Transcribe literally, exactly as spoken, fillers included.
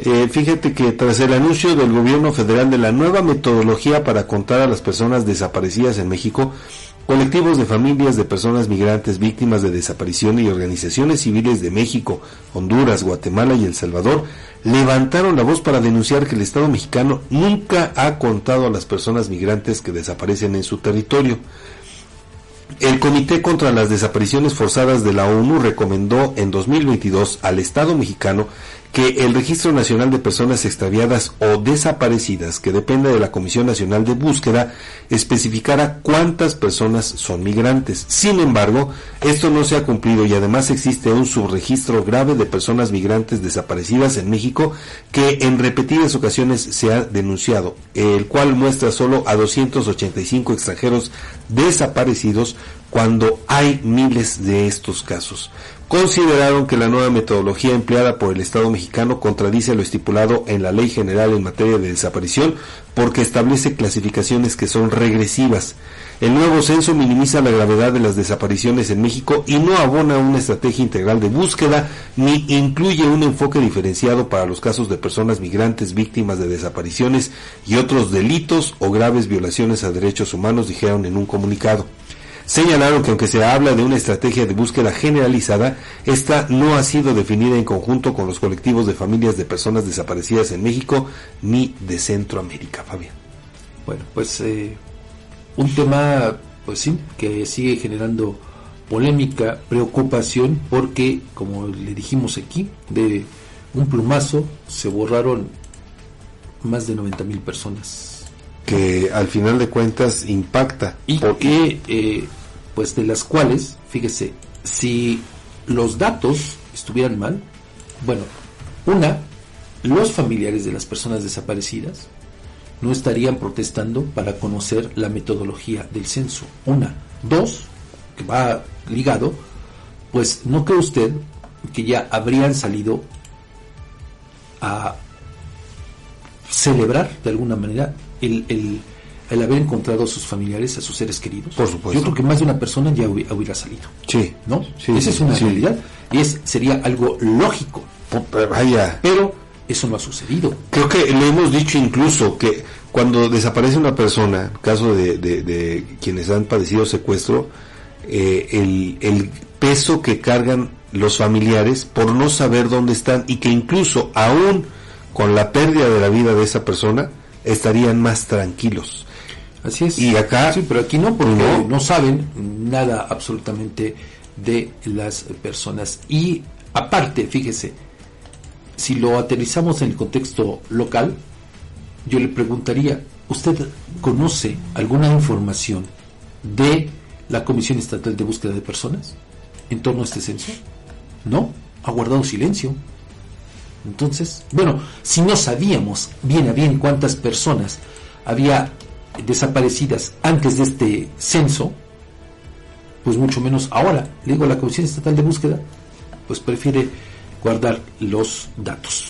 Eh, fíjate que tras el anuncio del gobierno federal de la nueva metodología para contar a las personas desaparecidas en México, colectivos de familias de personas migrantes víctimas de desaparición y organizaciones civiles de México, Honduras, Guatemala y El Salvador levantaron la voz para denunciar que el Estado mexicano nunca ha contado a las personas migrantes que desaparecen en su territorio. El Comité contra las Desapariciones Forzadas de la ONU recomendó en dos mil veintidós al Estado mexicano que el Registro Nacional de Personas Extraviadas o Desaparecidas, que depende de la Comisión Nacional de Búsqueda, especificara cuántas personas son migrantes. Sin embargo, esto no se ha cumplido y además existe un subregistro grave de personas migrantes desaparecidas en México que en repetidas ocasiones se ha denunciado, el cual muestra solo a doscientos ochenta y cinco extranjeros desaparecidos cuando hay miles de estos casos. Consideraron que la nueva metodología empleada por el Estado mexicano contradice lo estipulado en la Ley General en materia de desaparición porque establece clasificaciones que son regresivas. El nuevo censo minimiza la gravedad de las desapariciones en México y no abona una estrategia integral de búsqueda ni incluye un enfoque diferenciado para los casos de personas migrantes víctimas de desapariciones y otros delitos o graves violaciones a derechos humanos, dijeron en un comunicado. Señalaron que aunque se habla de una estrategia de búsqueda generalizada, esta no ha sido definida en conjunto con los colectivos de familias de personas desaparecidas en México ni de Centroamérica, Fabián. Bueno, pues eh, un tema, pues sí, que sigue generando polémica, preocupación, porque, como le dijimos aquí, de un plumazo se borraron más de noventa mil personas. Que al final de cuentas impacta. Y porque... que... Eh, pues de las cuales, fíjese, si los datos estuvieran mal, bueno, una, los familiares de las personas desaparecidas no estarían protestando para conocer la metodología del censo, una. Dos, que va ligado, pues ¿no cree usted que ya habrían salido a celebrar de alguna manera el... el el haber encontrado a sus familiares, a sus seres queridos? Por supuesto. Yo creo que más de una persona ya hubiera salido. Sí. ¿No? Sí, esa es una sí. realidad. Y es, sería algo lógico. Pero, vaya. Pero eso no ha sucedido. Creo que le hemos dicho incluso que cuando desaparece una persona, caso de, de, de quienes han padecido secuestro, eh, el, el peso que cargan los familiares por no saber dónde están y que incluso aún con la pérdida de la vida de esa persona, estarían más tranquilos. Así es. Y acá... Sí, pero aquí no, porque no, no saben nada absolutamente de las personas. Y aparte, fíjese, si lo aterrizamos en el contexto local, yo le preguntaría, ¿usted conoce alguna información de la Comisión Estatal de Búsqueda de Personas en torno a este censo? No, ha guardado silencio. Entonces, bueno, si no sabíamos bien a bien cuántas personas había desaparecidas antes de este censo, pues mucho menos ahora. Le digo, la Comisión Estatal de Búsqueda pues prefiere guardar los datos.